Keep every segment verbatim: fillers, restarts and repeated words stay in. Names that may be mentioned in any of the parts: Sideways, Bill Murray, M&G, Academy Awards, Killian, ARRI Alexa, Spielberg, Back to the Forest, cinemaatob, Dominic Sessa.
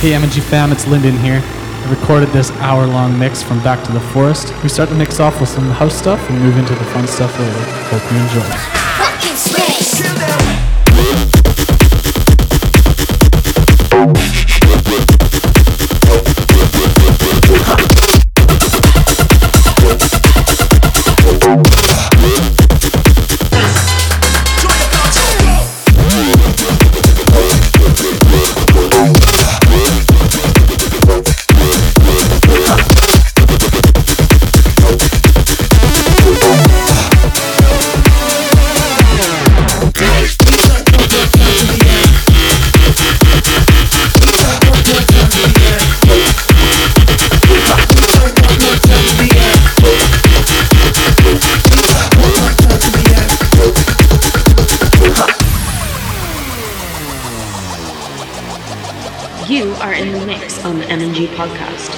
Hey M and G fam, it's Lyndon here. I recorded this hour-long mix from Back to the Forest. We start the mix off with some house stuff and move into the fun stuff later. Hope you enjoy. You are in the mix on the M and G podcast.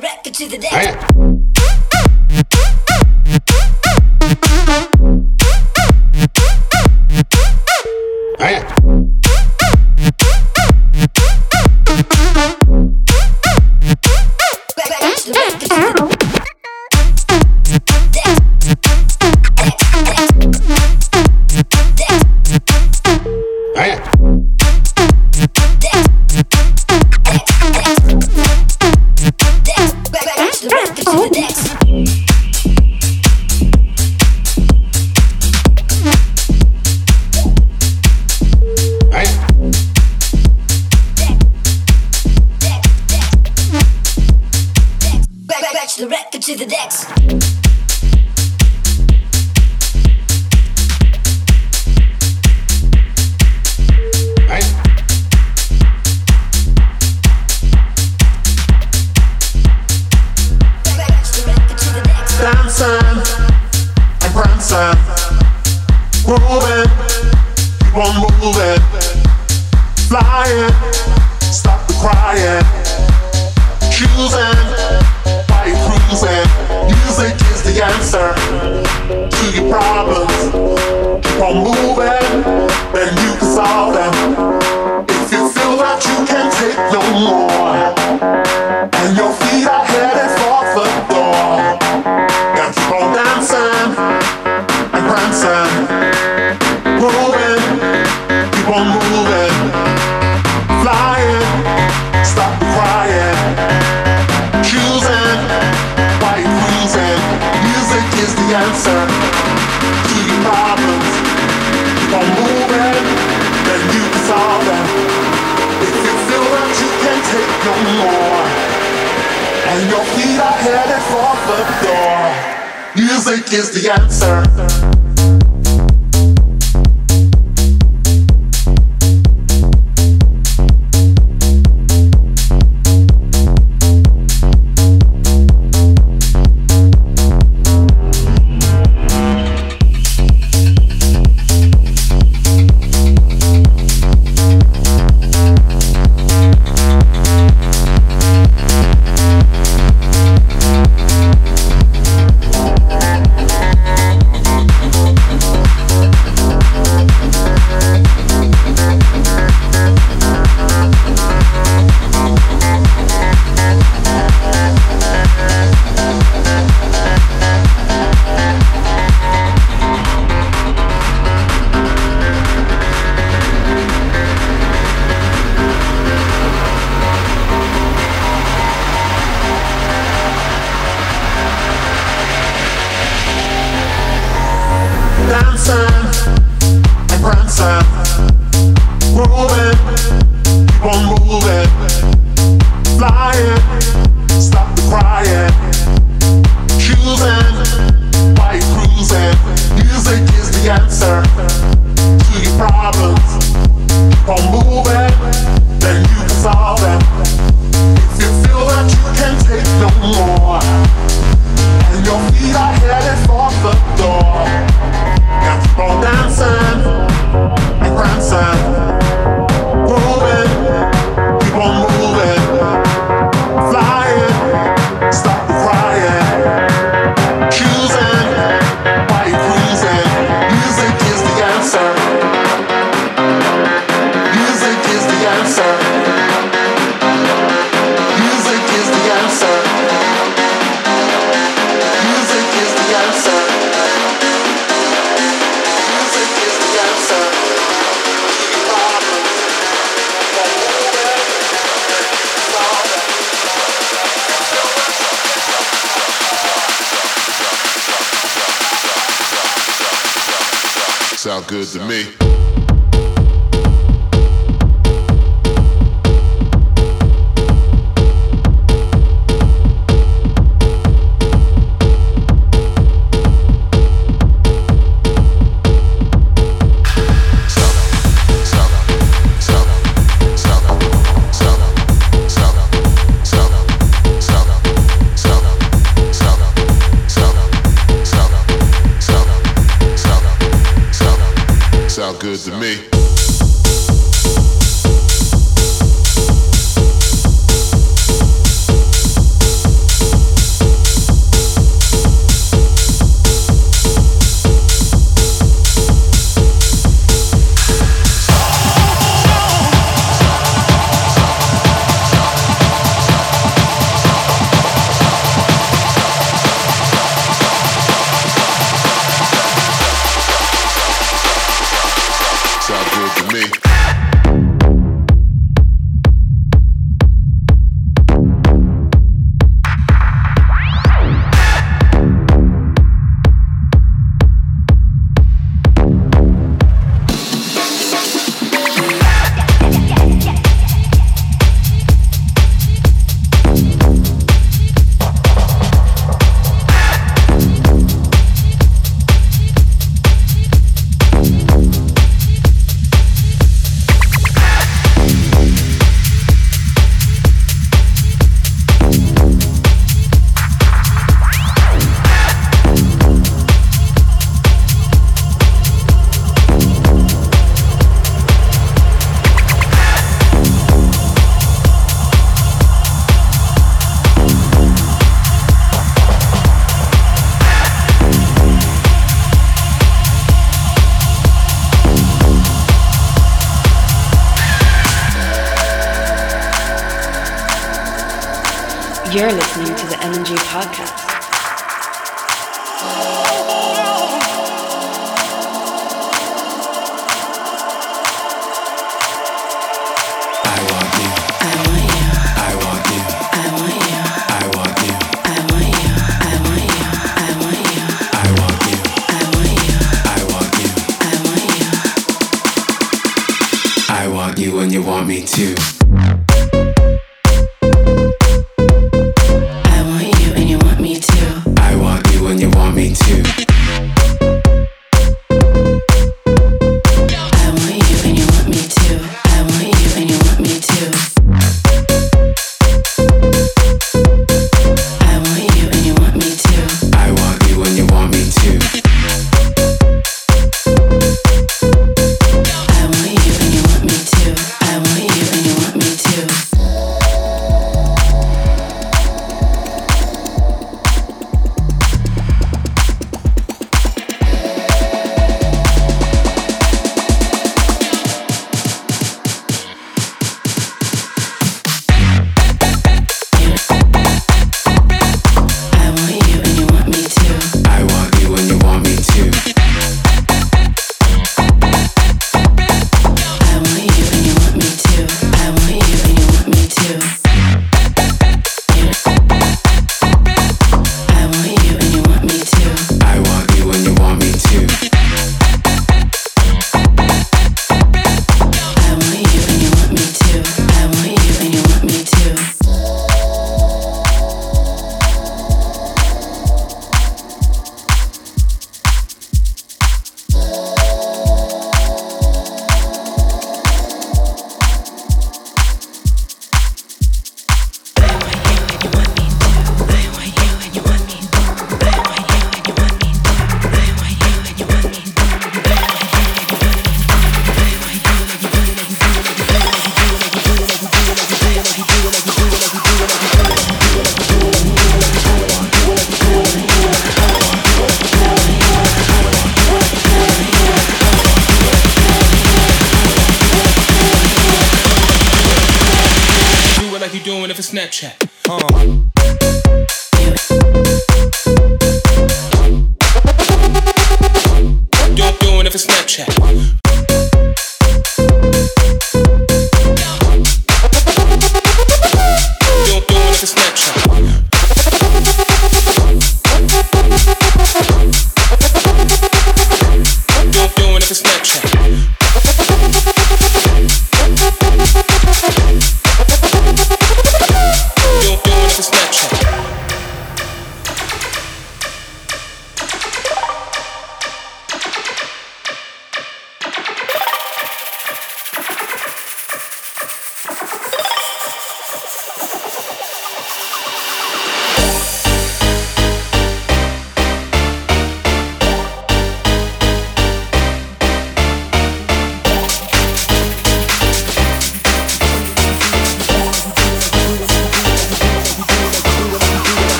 Back to the to the decks. Sound good to me. Good to me. Sound You're listening to the M and G podcast.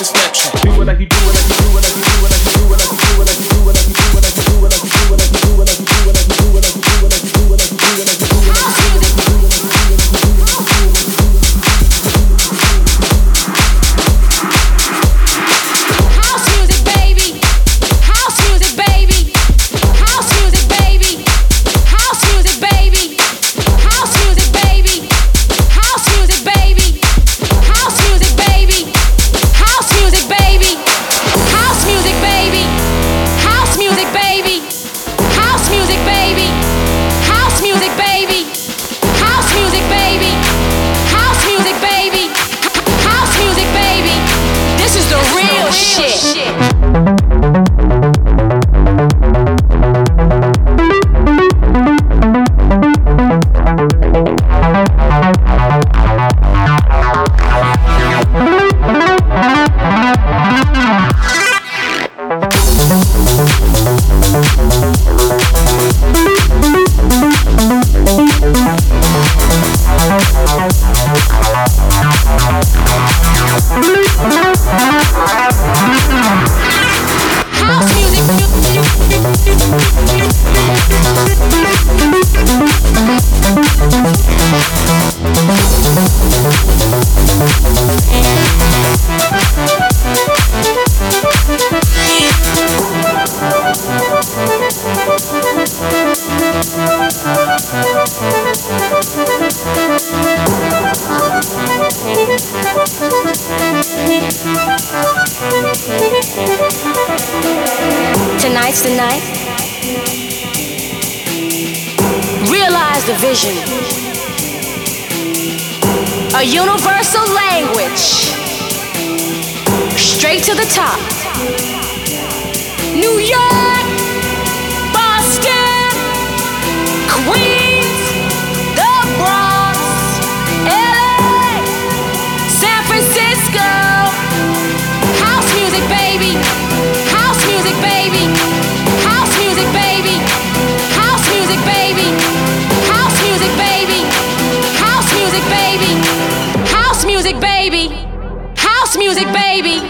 It's Tonight's the night. Realize the vision. A universal language. Straight to the top. New York, Boston, Queens, the Bronx, L A, San Francisco. House music, baby. House music, baby. House music, baby. House music, baby. House music, baby. House music, baby. House music, baby. House music, baby.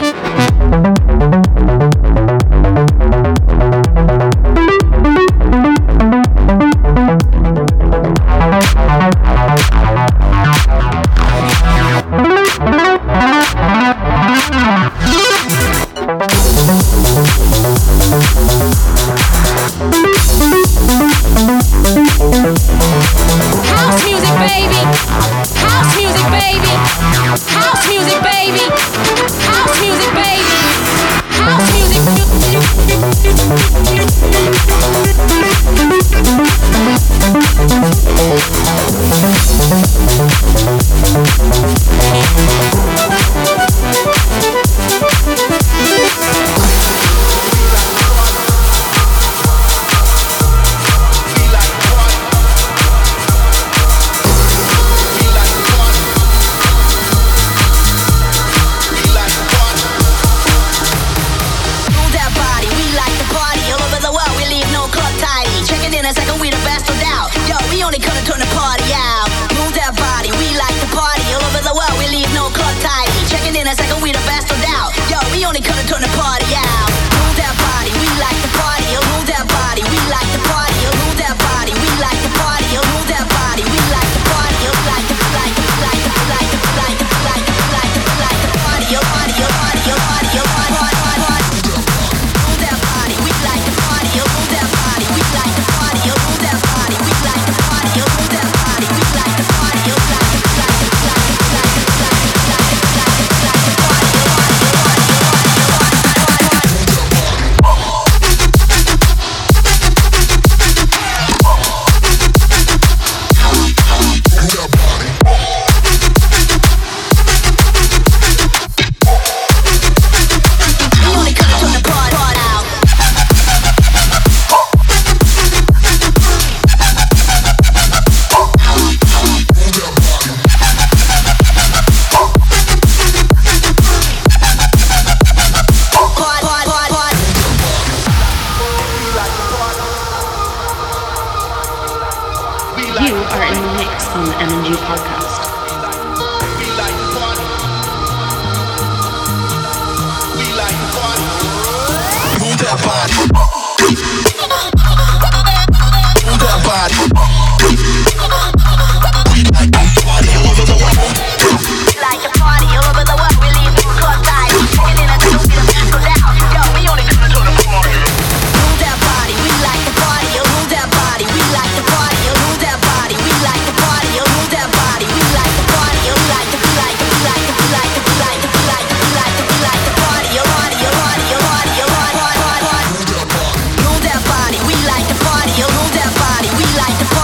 Like the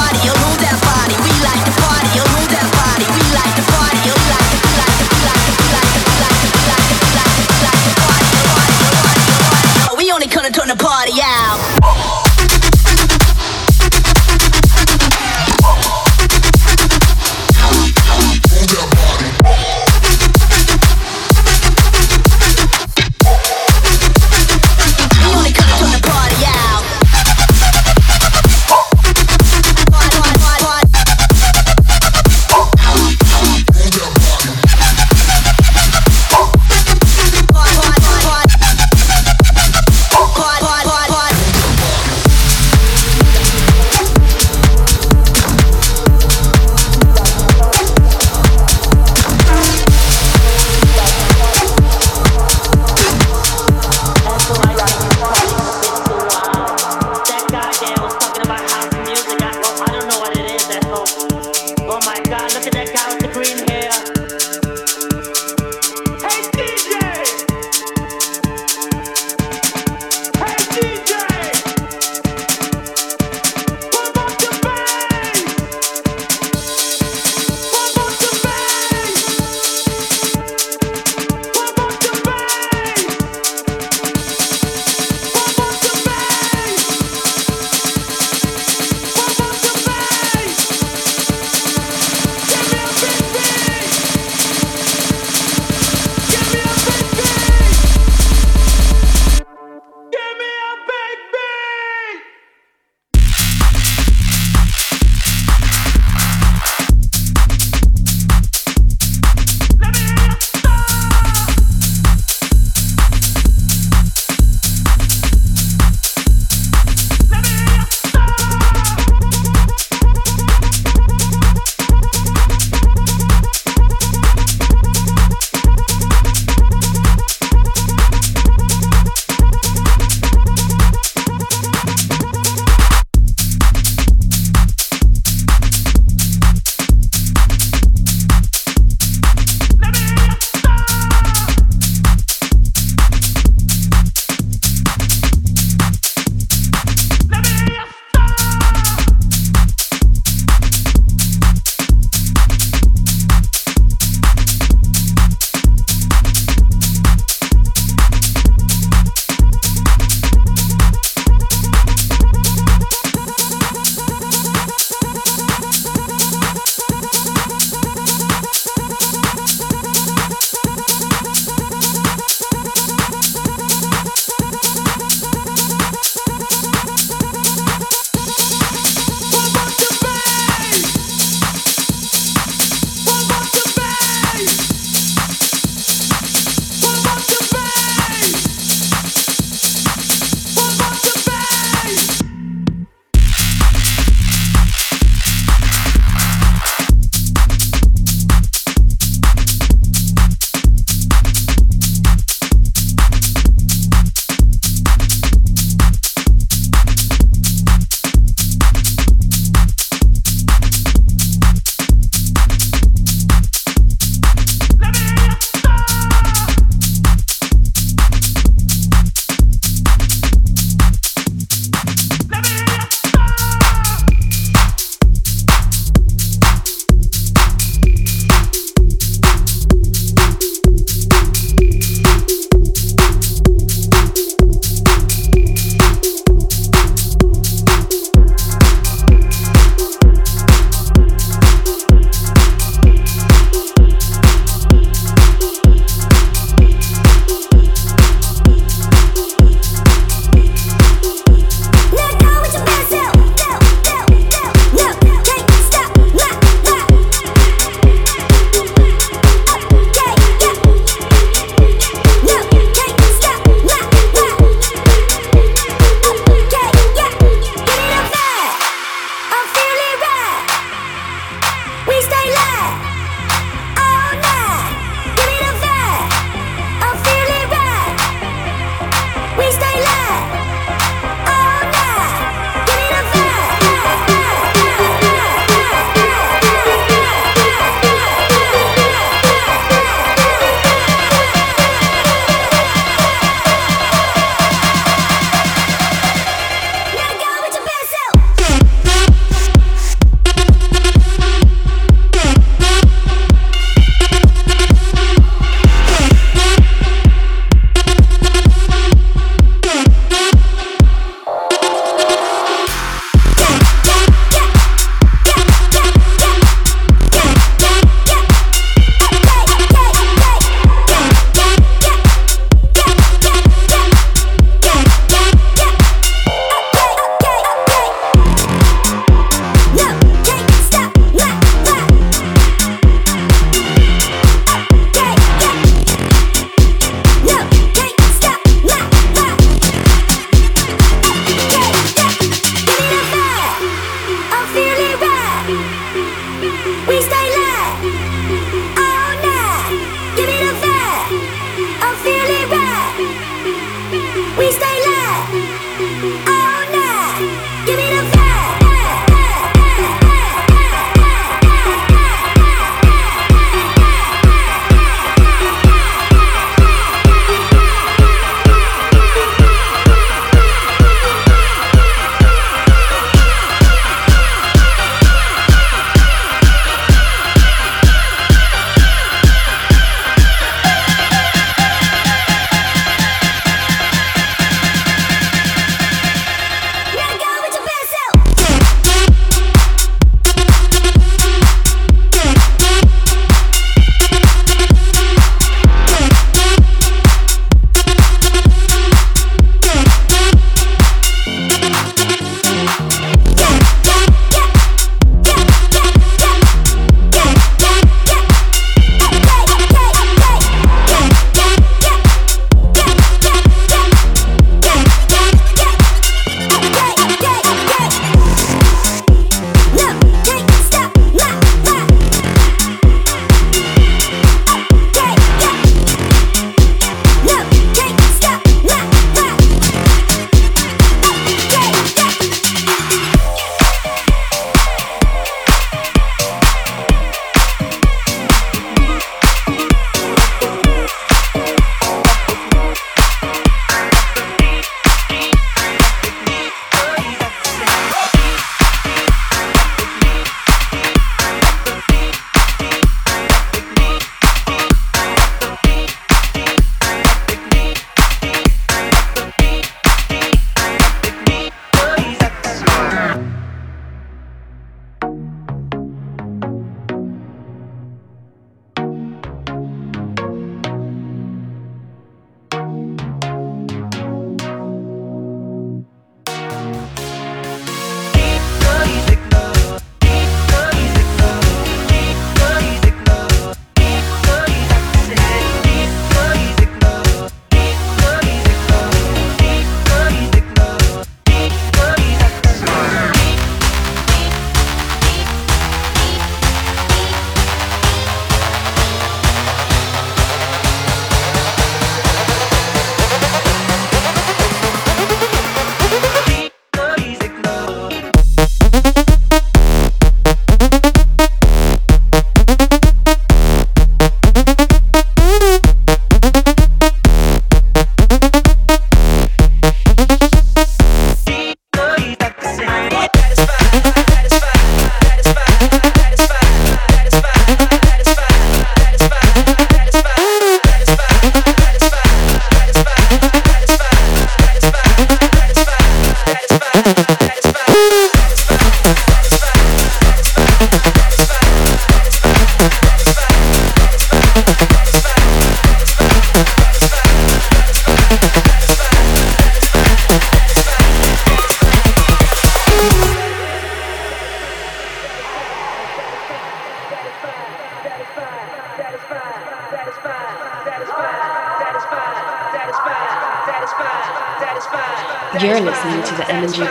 You're listening to the M and G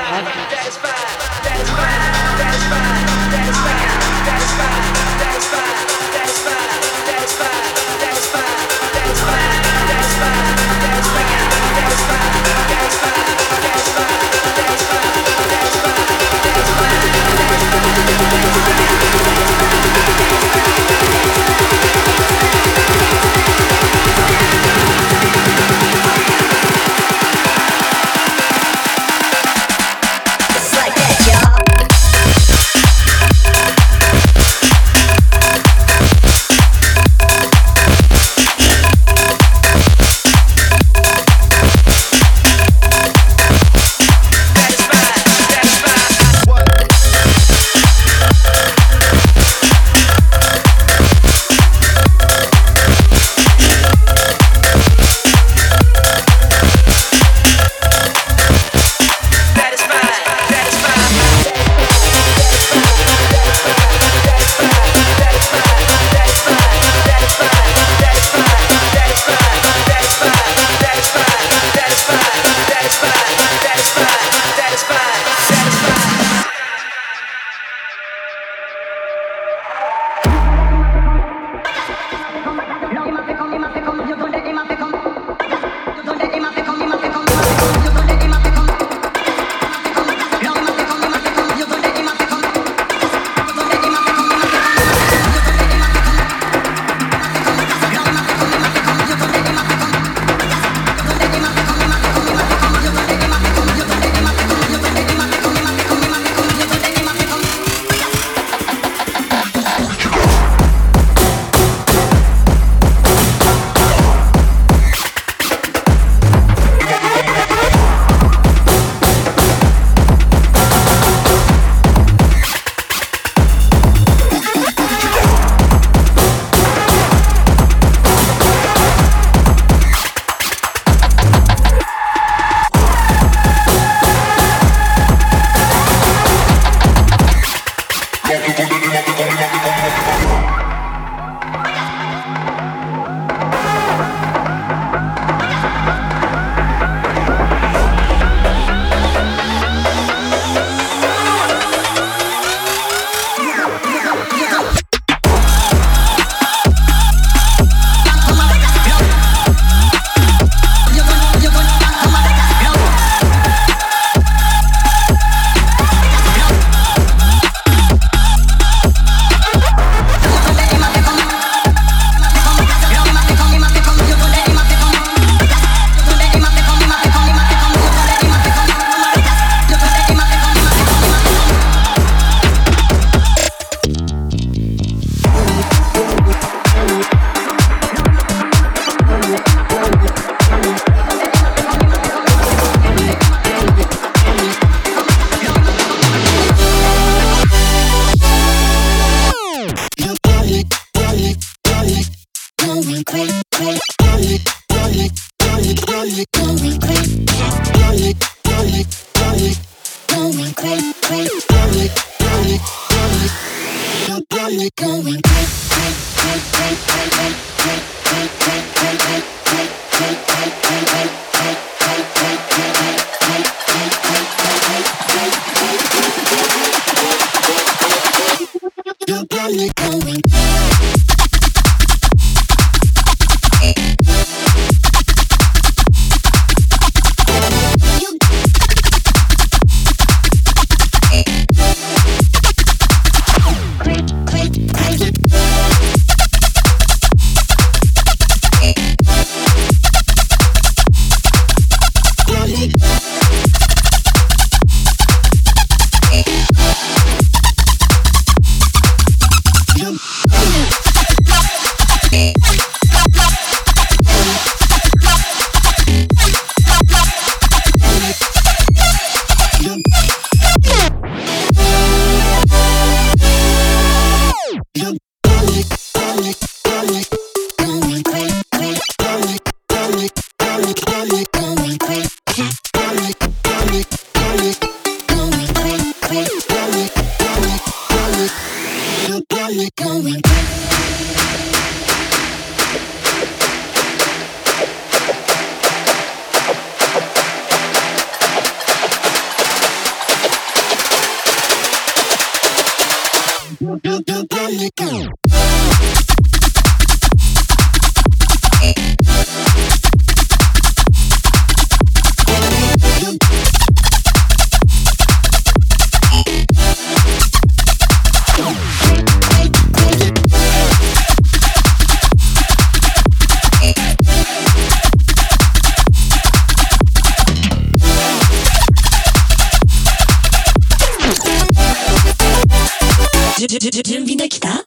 準備できた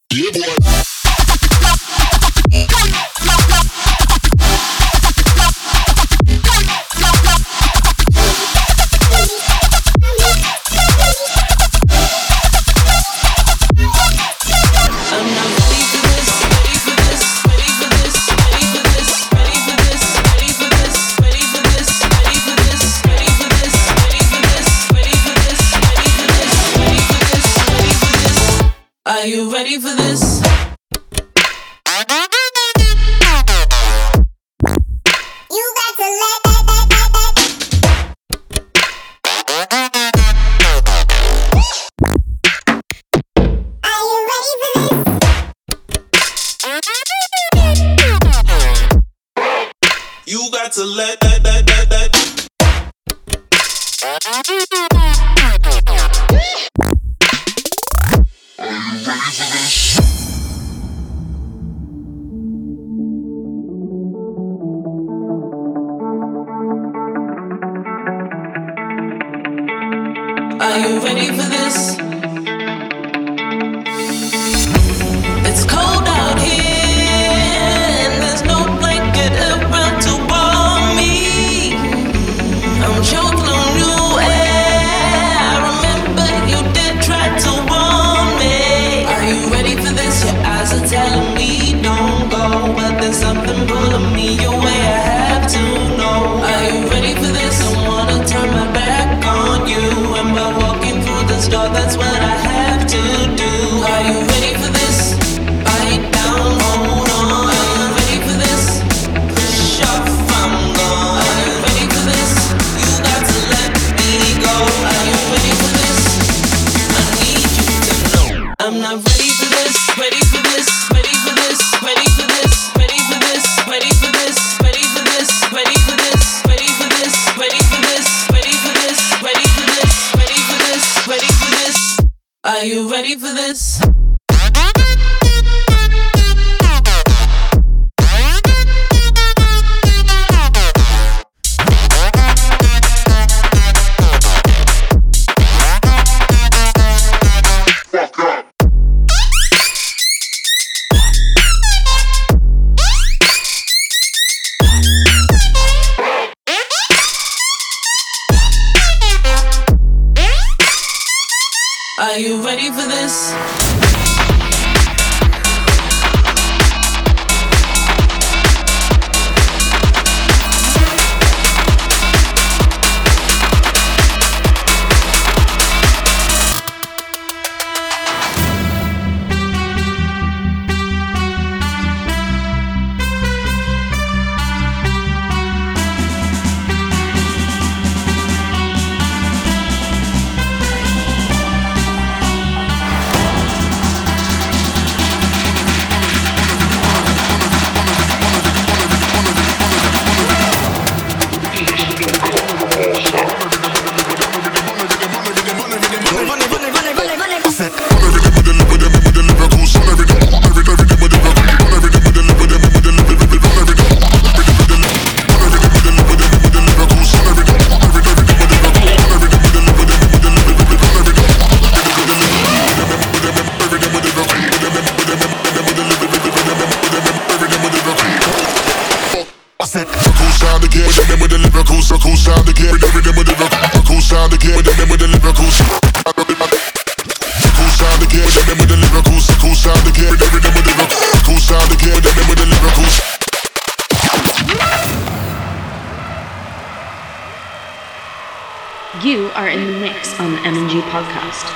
？Are you ready for this? You got to let Are you ready for this? You got to let that that that that Are you ready for this? Are you ready for this? It's cold out here and there's no blanket around to warm me. I'm choking on you and I remember you did try to warm. So telling me don't go, but there's something pulling me away. I have to know. Are you ready for this? I wanna turn my back on you, and by walking through this door, that's what I have to do. Are you ready for this? Bite down, hold on. Are you ready for this? Push off, I'm gone. Are you ready for this? You got to let me go. Are you ready for this? I need you to know I'm not ready for this. Ready for this, ready for this, ready for this, ready for this, ready for this, ready for this, ready for this, ready for this, ready for this, ready for this, ready for this, ready for this, ready for this. Are you ready for this? Are you ready for this? You are in the mix on the M and G podcast.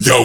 Yo.